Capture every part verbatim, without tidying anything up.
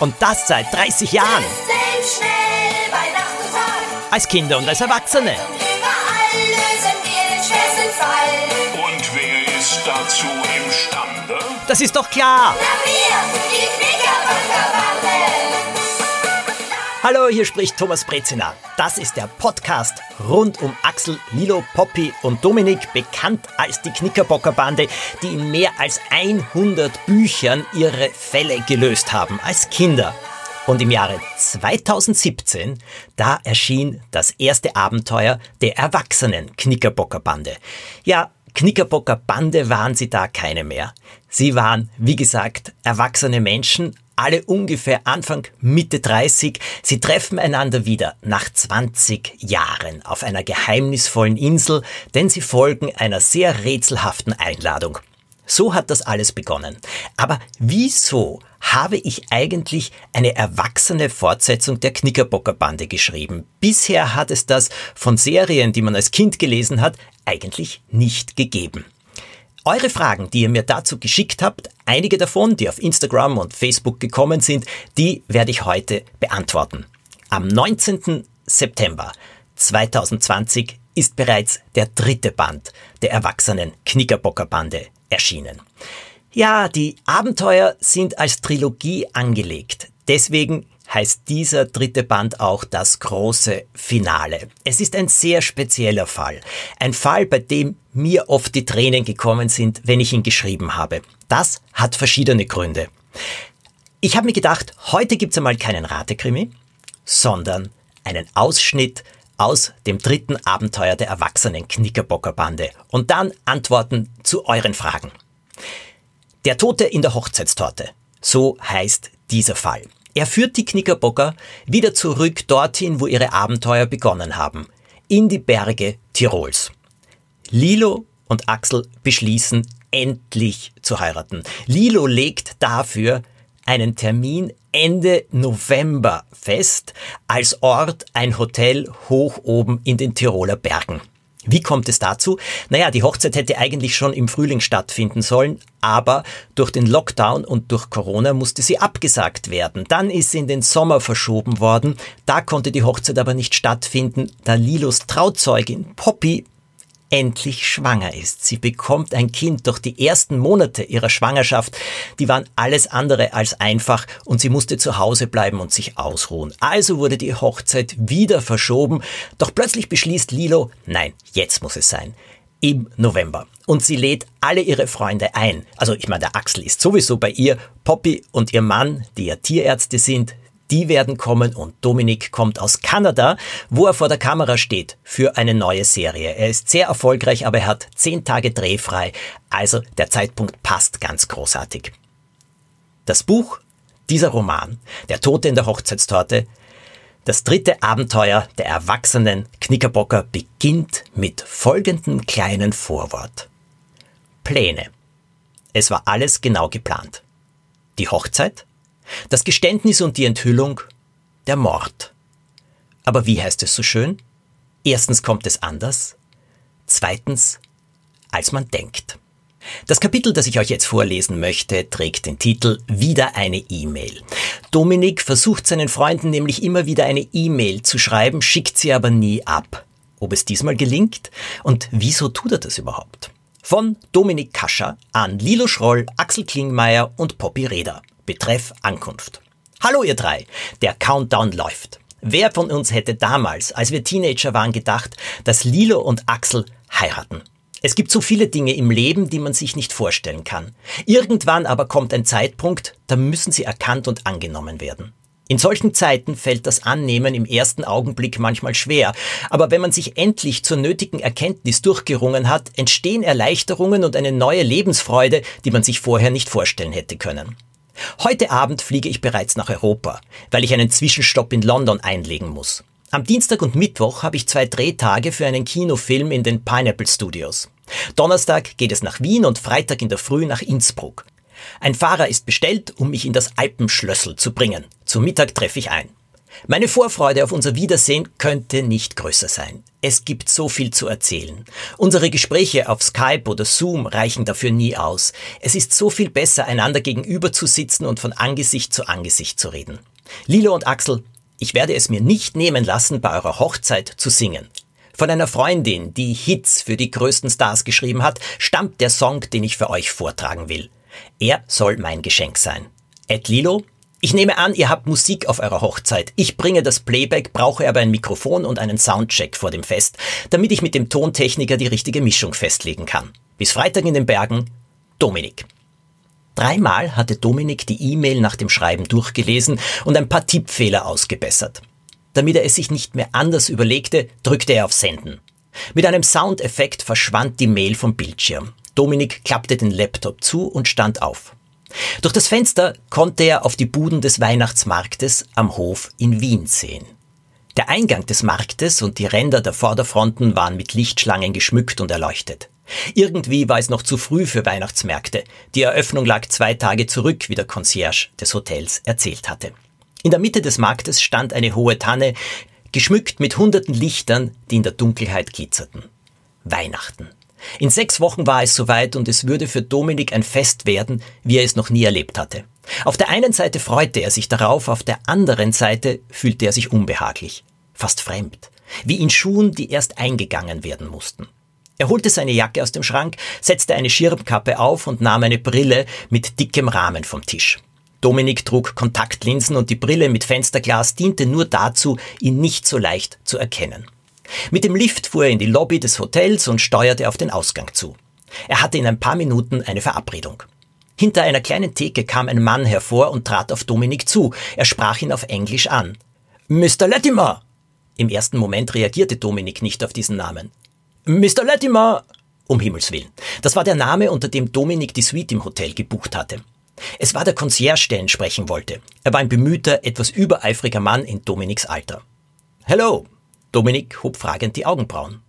Und das seit dreißig Jahren. Schnell, bei Nacht und Tag. Als Kinder und als Erwachsene. Und überall lösen wir den schwersten Fall. Und wer ist dazu imstande? Das ist doch klar. Na wir, die Knickerbocker-Bande. Hallo, hier spricht Thomas Brezina. Das ist der Podcast rund um Axel, Lilo, Poppy und Dominik, bekannt als die Knickerbocker-Bande, die in mehr als hundert Büchern ihre Fälle gelöst haben, als Kinder. Und im Jahre zweitausendsiebzehn, da erschien das erste Abenteuer der erwachsenen Knickerbocker-Bande. Ja, Knickerbocker-Bande waren sie da keine mehr. Sie waren, wie gesagt, erwachsene Menschen, alle ungefähr Anfang, Mitte dreißig. Sie treffen einander wieder nach zwanzig Jahren auf einer geheimnisvollen Insel, denn sie folgen einer sehr rätselhaften Einladung. So hat das alles begonnen. Aber wieso habe ich eigentlich eine erwachsene Fortsetzung der Knickerbocker-Bande geschrieben? Bisher hat es das von Serien, die man als Kind gelesen hat, eigentlich nicht gegeben. Eure Fragen, die ihr mir dazu geschickt habt, einige davon, die auf Instagram und Facebook gekommen sind, die werde ich heute beantworten. Am neunzehnten September zweitausendzwanzig ist bereits der dritte Band der erwachsenen Knickerbocker-Bande erschienen. Ja, die Abenteuer sind als Trilogie angelegt. Deswegen heißt dieser dritte Band auch das große Finale. Es ist ein sehr spezieller Fall. Ein Fall, bei dem mir oft die Tränen gekommen sind, wenn ich ihn geschrieben habe. Das hat verschiedene Gründe. Ich habe mir gedacht, heute gibt's einmal keinen Ratekrimi, sondern einen Ausschnitt aus dem dritten Abenteuer der erwachsenen Knickerbocker-Bande und dann Antworten zu euren Fragen. Der Tote in der Hochzeitstorte, so heißt dieser Fall. Er führt die Knickerbocker wieder zurück dorthin, wo ihre Abenteuer begonnen haben, in die Berge Tirols. Lilo und Axel beschließen, endlich zu heiraten. Lilo legt dafür einen Termin Ende November fest, als Ort ein Hotel hoch oben in den Tiroler Bergen. Wie kommt es dazu? Naja, die Hochzeit hätte eigentlich schon im Frühling stattfinden sollen, aber durch den Lockdown und durch Corona musste sie abgesagt werden. Dann ist sie in den Sommer verschoben worden. Da konnte die Hochzeit aber nicht stattfinden, da Lilos Trauzeugin Poppy endlich schwanger ist. Sie bekommt ein Kind, doch die ersten Monate ihrer Schwangerschaft, die waren alles andere als einfach und sie musste zu Hause bleiben und sich ausruhen. Also wurde die Hochzeit wieder verschoben, doch plötzlich beschließt Lilo, nein, jetzt muss es sein, im November. Und sie lädt alle ihre Freunde ein. Also ich meine, der Axel ist sowieso bei ihr, Poppy und ihr Mann, die ja Tierärzte sind, die werden kommen und Dominik kommt aus Kanada, wo er vor der Kamera steht für eine neue Serie. Er ist sehr erfolgreich, aber er hat zehn Tage drehfrei. Also der Zeitpunkt passt ganz großartig. Das Buch, dieser Roman, Der Tote in der Hochzeitstorte, das dritte Abenteuer der erwachsenen Knickerbocker beginnt mit folgendem kleinen Vorwort. Pläne. Es war alles genau geplant. Die Hochzeit? Das Geständnis und die Enthüllung, der Mord. Aber wie heißt es so schön? Erstens kommt es anders, zweitens, als man denkt. Das Kapitel, das ich euch jetzt vorlesen möchte, trägt den Titel Wieder eine E-Mail. Dominik versucht seinen Freunden nämlich immer wieder eine E-Mail zu schreiben, schickt sie aber nie ab. Ob es diesmal gelingt? Und wieso tut er das überhaupt? Von Dominik Kascher an Lilo Schroll, Axel Klingmeier und Poppy Reda. Betreff Ankunft. Hallo ihr drei, der Countdown läuft. Wer von uns hätte damals, als wir Teenager waren, gedacht, dass Lilo und Axel heiraten? Es gibt so viele Dinge im Leben, die man sich nicht vorstellen kann. Irgendwann aber kommt ein Zeitpunkt, da müssen sie erkannt und angenommen werden. In solchen Zeiten fällt das Annehmen im ersten Augenblick manchmal schwer, aber wenn man sich endlich zur nötigen Erkenntnis durchgerungen hat, entstehen Erleichterungen und eine neue Lebensfreude, die man sich vorher nicht vorstellen hätte können. Heute Abend fliege ich bereits nach Europa, weil ich einen Zwischenstopp in London einlegen muss. Am Dienstag und Mittwoch habe ich zwei Drehtage für einen Kinofilm in den Pineapple Studios. Donnerstag geht es nach Wien und Freitag in der Früh nach Innsbruck. Ein Fahrer ist bestellt, um mich in das Alpenschlössl zu bringen. Zum Mittag treffe ich ein. Meine Vorfreude auf unser Wiedersehen könnte nicht größer sein. Es gibt so viel zu erzählen. Unsere Gespräche auf Skype oder Zoom reichen dafür nie aus. Es ist so viel besser, einander gegenüber zu sitzen und von Angesicht zu Angesicht zu reden. Lilo und Axel, ich werde es mir nicht nehmen lassen, bei eurer Hochzeit zu singen. Von einer Freundin, die Hits für die größten Stars geschrieben hat, stammt der Song, den ich für euch vortragen will. Er soll mein Geschenk sein. At Lilo, ich nehme an, ihr habt Musik auf eurer Hochzeit. Ich bringe das Playback, brauche aber ein Mikrofon und einen Soundcheck vor dem Fest, damit ich mit dem Tontechniker die richtige Mischung festlegen kann. Bis Freitag in den Bergen, Dominik. Dreimal hatte Dominik die E-Mail nach dem Schreiben durchgelesen und ein paar Tippfehler ausgebessert. Damit er es sich nicht mehr anders überlegte, drückte er auf Senden. Mit einem Soundeffekt verschwand die Mail vom Bildschirm. Dominik klappte den Laptop zu und stand auf. Durch das Fenster konnte er auf die Buden des Weihnachtsmarktes am Hof in Wien sehen. Der Eingang des Marktes und die Ränder der Vorderfronten waren mit Lichtschlangen geschmückt und erleuchtet. Irgendwie war es noch zu früh für Weihnachtsmärkte. Die Eröffnung lag zwei Tage zurück, wie der Concierge des Hotels erzählt hatte. In der Mitte des Marktes stand eine hohe Tanne, geschmückt mit hunderten Lichtern, die in der Dunkelheit glitzerten. Weihnachten. In sechs Wochen war es soweit und es würde für Dominik ein Fest werden, wie er es noch nie erlebt hatte. Auf der einen Seite freute er sich darauf, auf der anderen Seite fühlte er sich unbehaglich, fast fremd, wie in Schuhen, die erst eingegangen werden mussten. Er holte seine Jacke aus dem Schrank, setzte eine Schirmkappe auf und nahm eine Brille mit dickem Rahmen vom Tisch. Dominik trug Kontaktlinsen und die Brille mit Fensterglas diente nur dazu, ihn nicht so leicht zu erkennen. Mit dem Lift fuhr er in die Lobby des Hotels und steuerte auf den Ausgang zu. Er hatte in ein paar Minuten eine Verabredung. Hinter einer kleinen Theke kam ein Mann hervor und trat auf Dominik zu. Er sprach ihn auf Englisch an. Mister Latimer! Im ersten Moment reagierte Dominik nicht auf diesen Namen. Mister Latimer! Um Himmels Willen. Das war der Name, unter dem Dominik die Suite im Hotel gebucht hatte. Es war der Concierge, der ihn sprechen wollte. Er war ein bemühter, etwas übereifriger Mann in Dominiks Alter. Hello! Dominik hob fragend die Augenbrauen.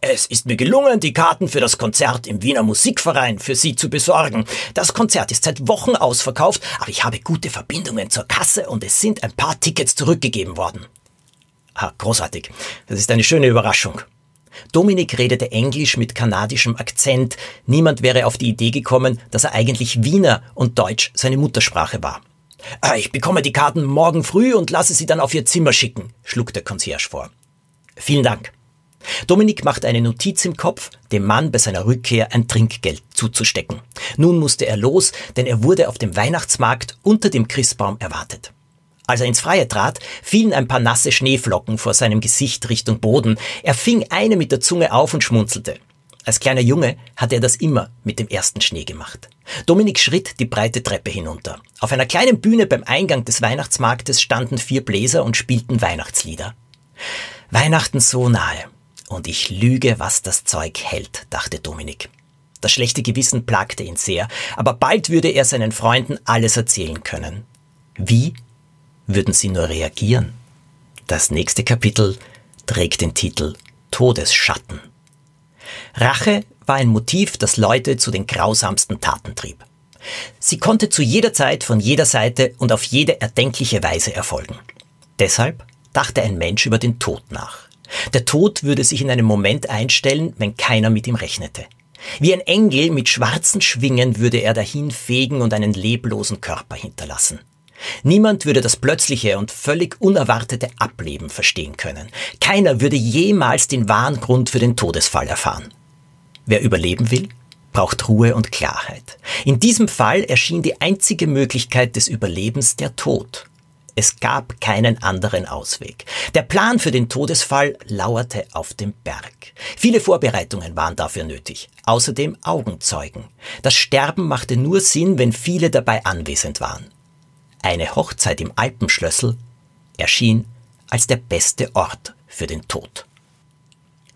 Es ist mir gelungen, die Karten für das Konzert im Wiener Musikverein für Sie zu besorgen. Das Konzert ist seit Wochen ausverkauft, aber ich habe gute Verbindungen zur Kasse und es sind ein paar Tickets zurückgegeben worden. Ah, großartig. Das ist eine schöne Überraschung. Dominik redete Englisch mit kanadischem Akzent. Niemand wäre auf die Idee gekommen, dass er eigentlich Wiener und Deutsch seine Muttersprache war. Ich bekomme die Karten morgen früh und lasse sie dann auf Ihr Zimmer schicken, schlug der Concierge vor. Vielen Dank. Dominik machte eine Notiz im Kopf, dem Mann bei seiner Rückkehr ein Trinkgeld zuzustecken. Nun musste er los, denn er wurde auf dem Weihnachtsmarkt unter dem Christbaum erwartet. Als er ins Freie trat, fielen ein paar nasse Schneeflocken vor seinem Gesicht Richtung Boden. Er fing eine mit der Zunge auf und schmunzelte. Als kleiner Junge hatte er das immer mit dem ersten Schnee gemacht. Dominik schritt die breite Treppe hinunter. Auf einer kleinen Bühne beim Eingang des Weihnachtsmarktes standen vier Bläser und spielten Weihnachtslieder. Weihnachten so nahe. Und ich lüge, was das Zeug hält, dachte Dominik. Das schlechte Gewissen plagte ihn sehr, aber bald würde er seinen Freunden alles erzählen können. Wie würden sie nur reagieren? Das nächste Kapitel trägt den Titel Todesschatten. Rache war ein Motiv, das Leute zu den grausamsten Taten trieb. Sie konnte zu jeder Zeit, von jeder Seite und auf jede erdenkliche Weise erfolgen. Deshalb dachte ein Mensch über den Tod nach. Der Tod würde sich in einem Moment einstellen, wenn keiner mit ihm rechnete. Wie ein Engel mit schwarzen Schwingen würde er dahin fegen und einen leblosen Körper hinterlassen. Niemand würde das plötzliche und völlig unerwartete Ableben verstehen können. Keiner würde jemals den wahren Grund für den Todesfall erfahren. Wer überleben will, braucht Ruhe und Klarheit. In diesem Fall erschien die einzige Möglichkeit des Überlebens der Tod. Es gab keinen anderen Ausweg. Der Plan für den Todesfall lauerte auf dem Berg. Viele Vorbereitungen waren dafür nötig. Außerdem Augenzeugen. Das Sterben machte nur Sinn, wenn viele dabei anwesend waren. Eine Hochzeit im Alpenschlössl erschien als der beste Ort für den Tod.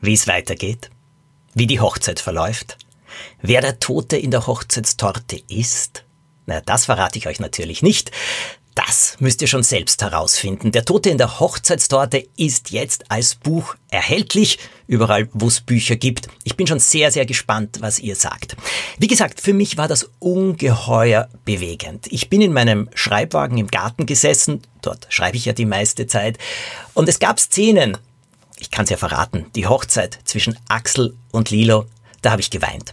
Wie es weitergeht, wie die Hochzeit verläuft, wer der Tote in der Hochzeitstorte ist, na, das verrate ich euch natürlich nicht. Das müsst ihr schon selbst herausfinden. Der Tote in der Hochzeitstorte ist jetzt als Buch erhältlich, überall wo es Bücher gibt. Ich bin schon sehr, sehr gespannt, was ihr sagt. Wie gesagt, für mich war das ungeheuer bewegend. Ich bin in meinem Schreibwagen im Garten gesessen, Dort schreibe ich ja die meiste Zeit. Und es gab Szenen, ich kann es ja verraten, die Hochzeit zwischen Axel und Lilo, da habe ich geweint.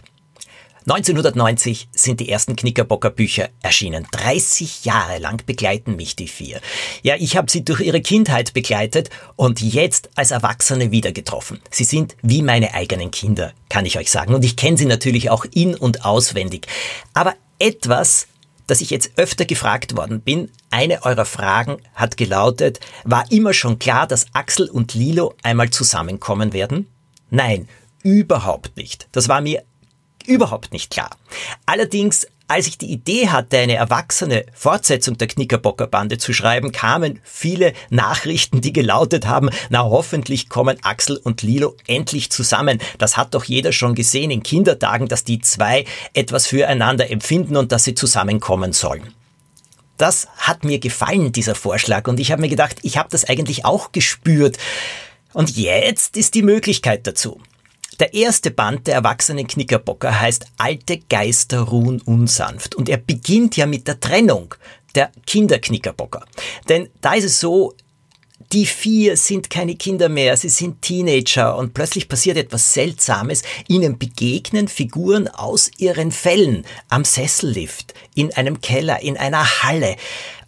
neunzehnhundertneunzig sind die ersten Knickerbocker-Bücher erschienen. dreißig Jahre lang begleiten mich die vier. Ja, ich habe sie durch ihre Kindheit begleitet und jetzt als Erwachsene wieder getroffen. Sie sind wie meine eigenen Kinder, kann ich euch sagen. Und ich kenne sie natürlich auch in- und auswendig. Aber etwas, das ich jetzt öfter gefragt worden bin, eine eurer Fragen hat gelautet, war immer schon klar, dass Axel und Lilo einmal zusammenkommen werden? Nein, überhaupt nicht. Das war mir überhaupt nicht klar. Allerdings, als ich die Idee hatte, eine erwachsene Fortsetzung der Knickerbocker-Bande zu schreiben, kamen viele Nachrichten, die gelautet haben, na hoffentlich kommen Axel und Lilo endlich zusammen. Das hat doch jeder schon gesehen in Kindertagen, dass die zwei etwas füreinander empfinden und dass sie zusammenkommen sollen. Das hat mir gefallen, dieser Vorschlag, und ich habe mir gedacht, ich habe das eigentlich auch gespürt. Und jetzt ist die Möglichkeit dazu. Der erste Band der erwachsenen Knickerbocker heißt Alte Geister ruhen unsanft. Und er beginnt ja mit der Trennung der Kinderknickerbocker. Denn da ist es so, die vier sind keine Kinder mehr, sie sind Teenager und plötzlich passiert etwas Seltsames. Ihnen begegnen Figuren aus ihren Fällen am Sessellift, in einem Keller, in einer Halle.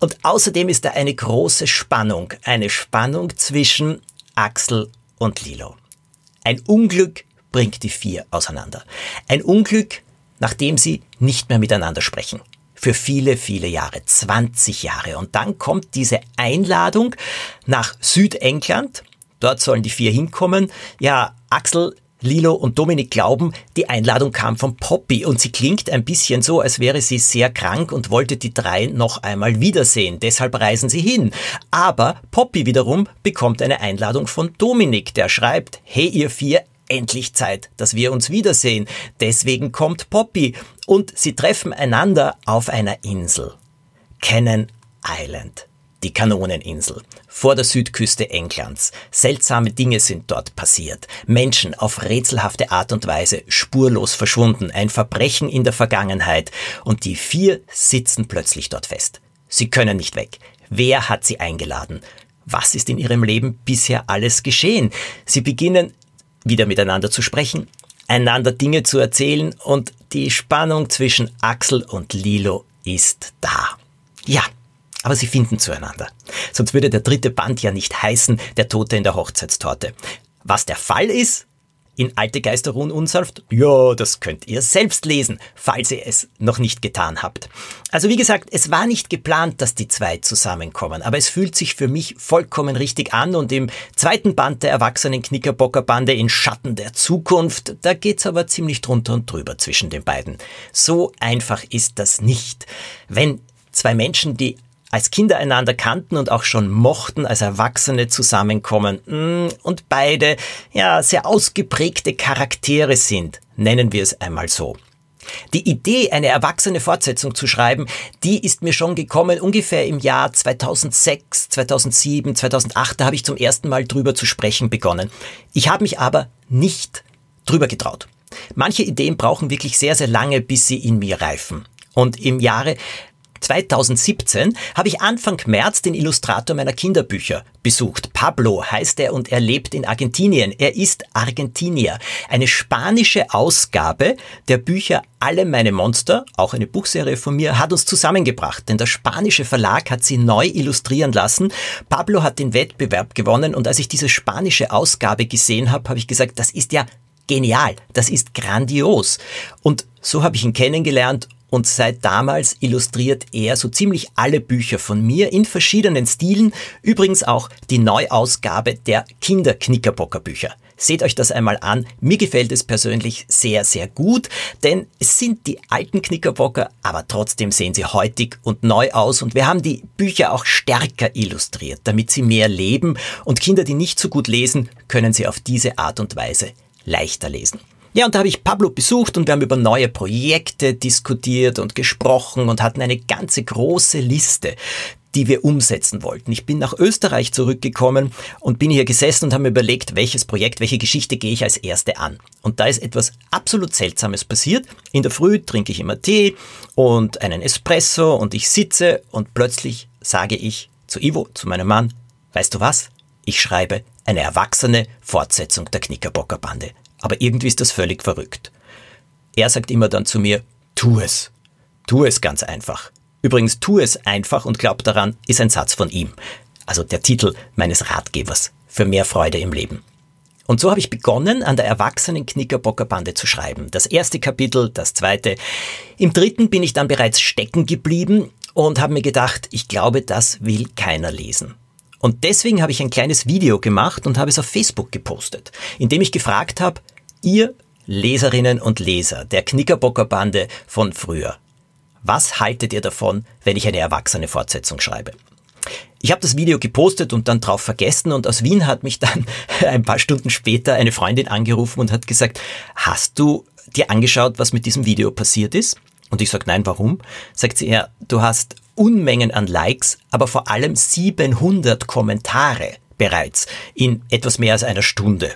Und außerdem ist da eine große Spannung, eine Spannung zwischen Axel und Lilo. Ein Unglück bringt die vier auseinander. Ein Unglück, nachdem sie nicht mehr miteinander sprechen. Für viele, viele Jahre, zwanzig Jahre. Und dann kommt diese Einladung nach Südengland. Dort sollen die vier hinkommen. Ja, Axel, Lilo und Dominik glauben, die Einladung kam von Poppy. Und sie klingt ein bisschen so, als wäre sie sehr krank und wollte die drei noch einmal wiedersehen. Deshalb reisen sie hin. Aber Poppy wiederum bekommt eine Einladung von Dominik. Der schreibt, hey ihr vier, endlich Zeit, dass wir uns wiedersehen. Deswegen kommt Poppy und sie treffen einander auf einer Insel. Cannon Island, die Kanoneninsel, vor der Südküste Englands. Seltsame Dinge sind dort passiert. Menschen auf rätselhafte Art und Weise spurlos verschwunden. Ein Verbrechen in der Vergangenheit. Und die vier sitzen plötzlich dort fest. Sie können nicht weg. Wer hat sie eingeladen? Was ist in ihrem Leben bisher alles geschehen? Sie beginnen wieder miteinander zu sprechen, einander Dinge zu erzählen und die Spannung zwischen Axel und Lilo ist da. Ja, aber sie finden zueinander. Sonst würde der dritte Band ja nicht heißen, der Tote in der Hochzeitstorte. Was der Fall ist in Alte Geister ruhen unsanft, ja, das könnt ihr selbst lesen, falls ihr es noch nicht getan habt. Also wie gesagt, es war nicht geplant, dass die zwei zusammenkommen, aber es fühlt sich für mich vollkommen richtig an und im zweiten Band der erwachsenen Knickerbocker-Bande in Schatten der Zukunft, da geht's aber ziemlich drunter und drüber zwischen den beiden. So einfach ist das nicht. Wenn zwei Menschen, die als Kinder einander kannten und auch schon mochten, als Erwachsene zusammenkommen und beide ja sehr ausgeprägte Charaktere sind, nennen wir es einmal so. Die Idee, eine erwachsene Fortsetzung zu schreiben, die ist mir schon gekommen ungefähr im Jahr zweitausendsechs, zweitausendsieben, zweitausendacht, da habe ich zum ersten Mal drüber zu sprechen begonnen. Ich habe mich aber nicht drüber getraut. Manche Ideen brauchen wirklich sehr, sehr lange, bis sie in mir reifen. Und im Jahre zweitausendsiebzehn habe ich Anfang März den Illustrator meiner Kinderbücher besucht. Pablo heißt er und er lebt in Argentinien. Er ist Argentinier. Eine spanische Ausgabe der Bücher Alle meine Monster, auch eine Buchserie von mir, hat uns zusammengebracht, denn der spanische Verlag hat sie neu illustrieren lassen. Pablo hat den Wettbewerb gewonnen und als ich diese spanische Ausgabe gesehen habe, habe ich gesagt, das ist ja genial, das ist grandios. Und so habe ich ihn kennengelernt. Und seit damals illustriert er so ziemlich alle Bücher von mir in verschiedenen Stilen. Übrigens auch die Neuausgabe der Kinder-Knickerbocker-Bücher. Seht euch das einmal an. Mir gefällt es persönlich sehr, sehr gut. Denn es sind die alten Knickerbocker, aber trotzdem sehen sie heutig und neu aus. Und wir haben die Bücher auch stärker illustriert, damit sie mehr leben. Und Kinder, die nicht so gut lesen, können sie auf diese Art und Weise leichter lesen. Ja, und da habe ich Pablo besucht und wir haben über neue Projekte diskutiert und gesprochen und hatten eine ganze große Liste, die wir umsetzen wollten. Ich bin nach Österreich zurückgekommen und bin hier gesessen und habe mir überlegt, welches Projekt, welche Geschichte gehe ich als erste an. Und da ist etwas absolut Seltsames passiert. In der Früh trinke ich immer Tee und einen Espresso und ich sitze und plötzlich sage ich zu Ivo, zu meinem Mann, weißt du was? Ich schreibe eine erwachsene Fortsetzung der Knickerbocker-Bande. Aber irgendwie ist das völlig verrückt. Er sagt immer dann zu mir, tu es. Tu es ganz einfach. Übrigens, tu es einfach und glaub daran, ist ein Satz von ihm. Also der Titel meines Ratgebers für mehr Freude im Leben. Und so habe ich begonnen, an der erwachsenen Knickerbocker-Bande zu schreiben. Das erste Kapitel, das zweite. Im dritten bin ich dann bereits stecken geblieben und habe mir gedacht, ich glaube, das will keiner lesen. Und deswegen habe ich ein kleines Video gemacht und habe es auf Facebook gepostet, in dem ich gefragt habe, ihr Leserinnen und Leser der Knickerbocker-Bande von früher, was haltet ihr davon, wenn ich eine erwachsene Fortsetzung schreibe? Ich habe das Video gepostet und dann drauf vergessen und aus Wien hat mich dann ein paar Stunden später eine Freundin angerufen und hat gesagt, hast du dir angeschaut, was mit diesem Video passiert ist? Und ich sage, nein, warum? Sagt sie, ja, du hast Unmengen an Likes, aber vor allem siebenhundert Kommentare bereits in etwas mehr als einer Stunde.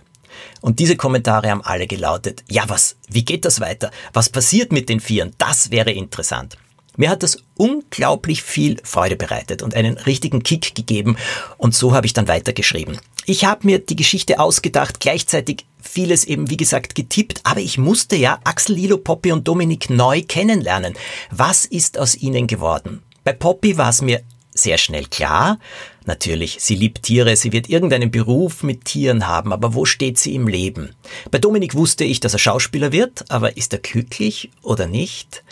Und diese Kommentare haben alle gelautet, ja was, wie geht das weiter? Was passiert mit den Vieren? Das wäre interessant. Mir hat das unglaublich viel Freude bereitet und einen richtigen Kick gegeben und so habe ich dann weitergeschrieben. Ich habe mir die Geschichte ausgedacht, gleichzeitig vieles eben wie gesagt getippt, aber ich musste ja Axel, Lilo, Poppy und Dominik neu kennenlernen. Was ist aus ihnen geworden? Bei Poppy war es mir sehr schnell klar. Natürlich, sie liebt Tiere, sie wird irgendeinen Beruf mit Tieren haben, aber wo steht sie im Leben? Bei Dominik wusste ich, dass er Schauspieler wird, aber ist er glücklich oder nicht?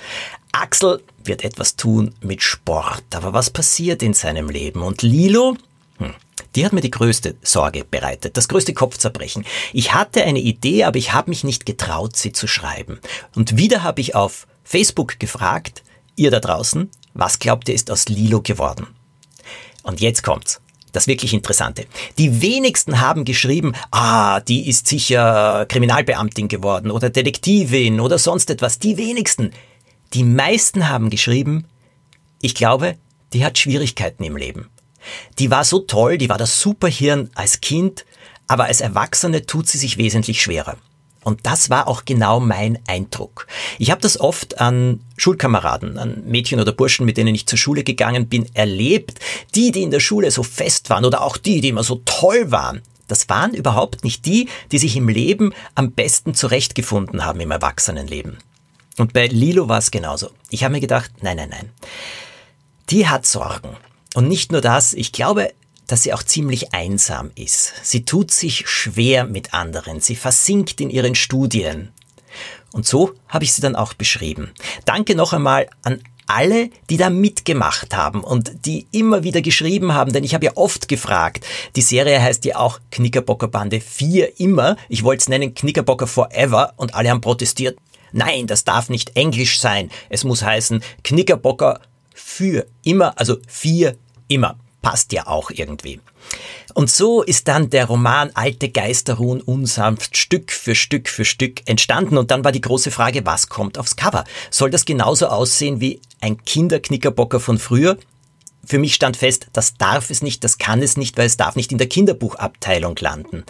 Axel wird etwas tun mit Sport, aber was passiert in seinem Leben? Und Lilo, hm, die hat mir die größte Sorge bereitet, das größte Kopfzerbrechen. Ich hatte eine Idee, aber ich habe mich nicht getraut, sie zu schreiben. Und wieder habe ich auf Facebook gefragt, ihr da draußen, was glaubt ihr, ist aus Lilo geworden? Und jetzt kommt's, das wirklich Interessante. Die wenigsten haben geschrieben, ah, die ist sicher Kriminalbeamtin geworden oder Detektivin oder sonst etwas. Die wenigsten. Die meisten haben geschrieben, ich glaube, die hat Schwierigkeiten im Leben. Die war so toll, die war das Superhirn als Kind, aber als Erwachsene tut sie sich wesentlich schwerer. Und das war auch genau mein Eindruck. Ich habe das oft an Schulkameraden, an Mädchen oder Burschen, mit denen ich zur Schule gegangen bin, erlebt. Die, die in der Schule so fest waren oder auch die, die immer so toll waren, das waren überhaupt nicht die, die sich im Leben am besten zurechtgefunden haben im Erwachsenenleben. Und bei Lilo war es genauso. Ich habe mir gedacht, nein, nein, nein. Die hat Sorgen. Und nicht nur das, ich glaube, dass sie auch ziemlich einsam ist. Sie tut sich schwer mit anderen. Sie versinkt in ihren Studien. Und so habe ich sie dann auch beschrieben. Danke noch einmal an alle, die da mitgemacht haben und die immer wieder geschrieben haben, denn ich habe ja oft gefragt. Die Serie heißt ja auch Knickerbocker-Bande vier immer. Ich wollte es nennen Knickerbocker Forever und alle haben protestiert. Nein, das darf nicht englisch sein. Es muss heißen Knickerbocker für immer, also vier immer. Passt ja auch irgendwie. Und so ist dann der Roman Alte Geister ruhen unsanft Stück für Stück für Stück entstanden. Und dann war die große Frage, was kommt aufs Cover? Soll das genauso aussehen wie ein Kinderknickerbocker von früher? Für mich stand fest, das darf es nicht, das kann es nicht, weil es darf nicht in der Kinderbuchabteilung landen.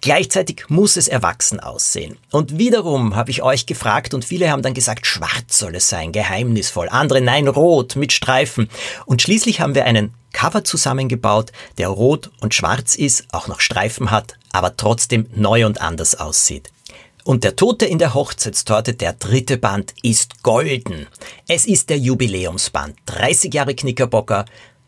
Gleichzeitig muss es erwachsen aussehen. Und wiederum habe ich euch gefragt und viele haben dann gesagt, schwarz soll es sein, geheimnisvoll. Andere, nein, rot, mit Streifen. Und schließlich haben wir einen Cover zusammengebaut, der rot und schwarz ist, auch noch Streifen hat, aber trotzdem neu und anders aussieht. Und der Tote in der Hochzeitstorte, der dritte Band, ist golden. Es ist der Jubiläumsband, dreißig Jahre Knickerbocker,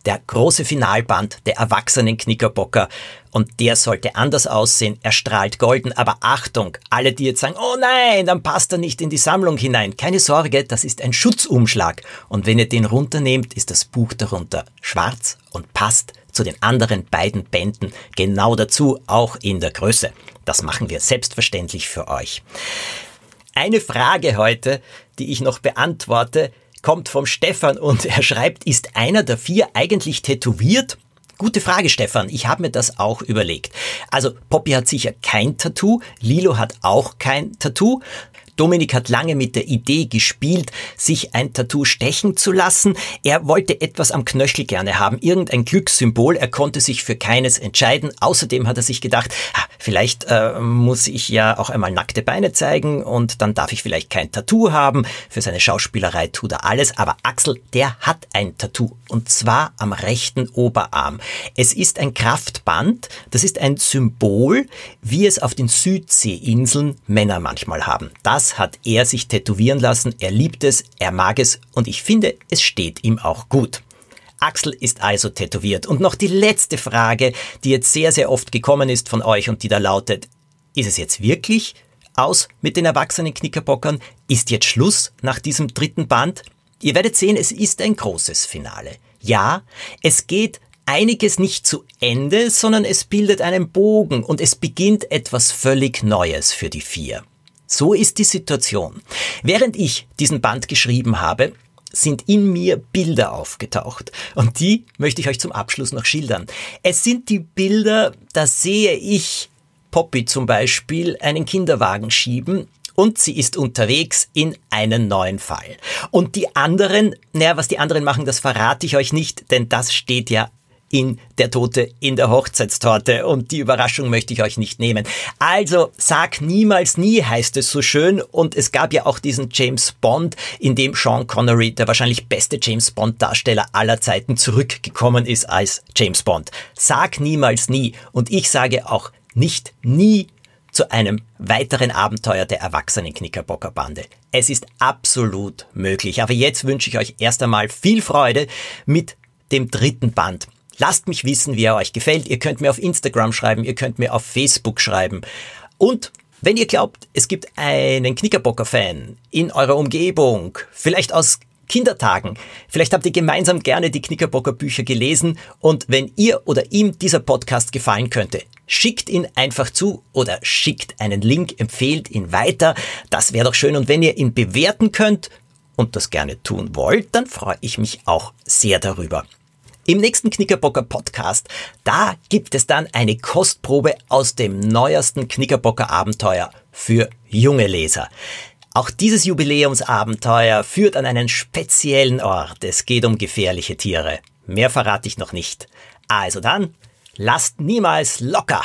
der große Finalband der erwachsenen Knickerbocker. Und der sollte anders aussehen, er strahlt golden. Aber Achtung, alle, die jetzt sagen, oh nein, dann passt er nicht in die Sammlung hinein. Keine Sorge, das ist ein Schutzumschlag. Und wenn ihr den runternehmt, ist das Buch darunter schwarz und passt zu den anderen beiden Bänden genau dazu, auch in der Größe. Das machen wir selbstverständlich für euch. Eine Frage heute, die ich noch beantworte, kommt vom Stefan und er schreibt, ist einer der vier eigentlich tätowiert? Gute Frage, Stefan. Ich habe mir das auch überlegt. Also Poppy hat sicher kein Tattoo, Lilo hat auch kein Tattoo. Dominik hat lange mit der Idee gespielt, sich ein Tattoo stechen zu lassen. Er wollte etwas am Knöchel gerne haben, irgendein Glückssymbol. Er konnte sich für keines entscheiden. Außerdem hat er sich gedacht, vielleicht äh, muss ich ja auch einmal nackte Beine zeigen und dann darf ich vielleicht kein Tattoo haben. Für seine Schauspielerei tut er alles. Aber Axel, der hat ein Tattoo und zwar am rechten Oberarm. Es ist ein Kraftband. Das ist ein Symbol, wie es auf den Südseeinseln Männer manchmal haben. Das hat er sich tätowieren lassen. Er liebt es, er mag es und ich finde, es steht ihm auch gut. Axel ist also tätowiert. Und noch die letzte Frage, die jetzt sehr, sehr oft gekommen ist von euch und die da lautet, ist es jetzt wirklich aus mit den erwachsenen Knickerbockern? Ist jetzt Schluss nach diesem dritten Band? Ihr werdet sehen, es ist ein großes Finale. Ja, es geht einiges nicht zu Ende, sondern es bildet einen Bogen und es beginnt etwas völlig Neues für die vier. So ist die Situation. Während ich diesen Band geschrieben habe, sind in mir Bilder aufgetaucht und die möchte ich euch zum Abschluss noch schildern. Es sind die Bilder, da sehe ich Poppy zum Beispiel einen Kinderwagen schieben und sie ist unterwegs in einen neuen Fall. Und die anderen, naja, was die anderen machen, das verrate ich euch nicht, denn das steht ja in der Tote, in der Hochzeitstorte. Und die Überraschung möchte ich euch nicht nehmen. Also, sag niemals nie, heißt es so schön. Und es gab ja auch diesen James Bond, in dem Sean Connery, der wahrscheinlich beste James Bond Darsteller aller Zeiten, zurückgekommen ist als James Bond. Sag niemals nie. Und ich sage auch nicht nie zu einem weiteren Abenteuer der erwachsenen Knickerbocker-Bande. Es ist absolut möglich. Aber jetzt wünsche ich euch erst einmal viel Freude mit dem dritten Band. Lasst mich wissen, wie er euch gefällt. Ihr könnt mir auf Instagram schreiben, ihr könnt mir auf Facebook schreiben. Und wenn ihr glaubt, es gibt einen Knickerbocker-Fan in eurer Umgebung, vielleicht aus Kindertagen, vielleicht habt ihr gemeinsam gerne die Knickerbocker-Bücher gelesen und wenn ihr oder ihm dieser Podcast gefallen könnte, schickt ihn einfach zu oder schickt einen Link, empfehlt ihn weiter. Das wäre doch schön. Und wenn ihr ihn bewerten könnt und das gerne tun wollt, dann freue ich mich auch sehr darüber. Im nächsten Knickerbocker Podcast, da gibt es dann eine Kostprobe aus dem neuesten Knickerbocker Abenteuer für junge Leser. Auch dieses Jubiläumsabenteuer führt an einen speziellen Ort. Es geht um gefährliche Tiere. Mehr verrate ich noch nicht. Also dann, lasst niemals locker!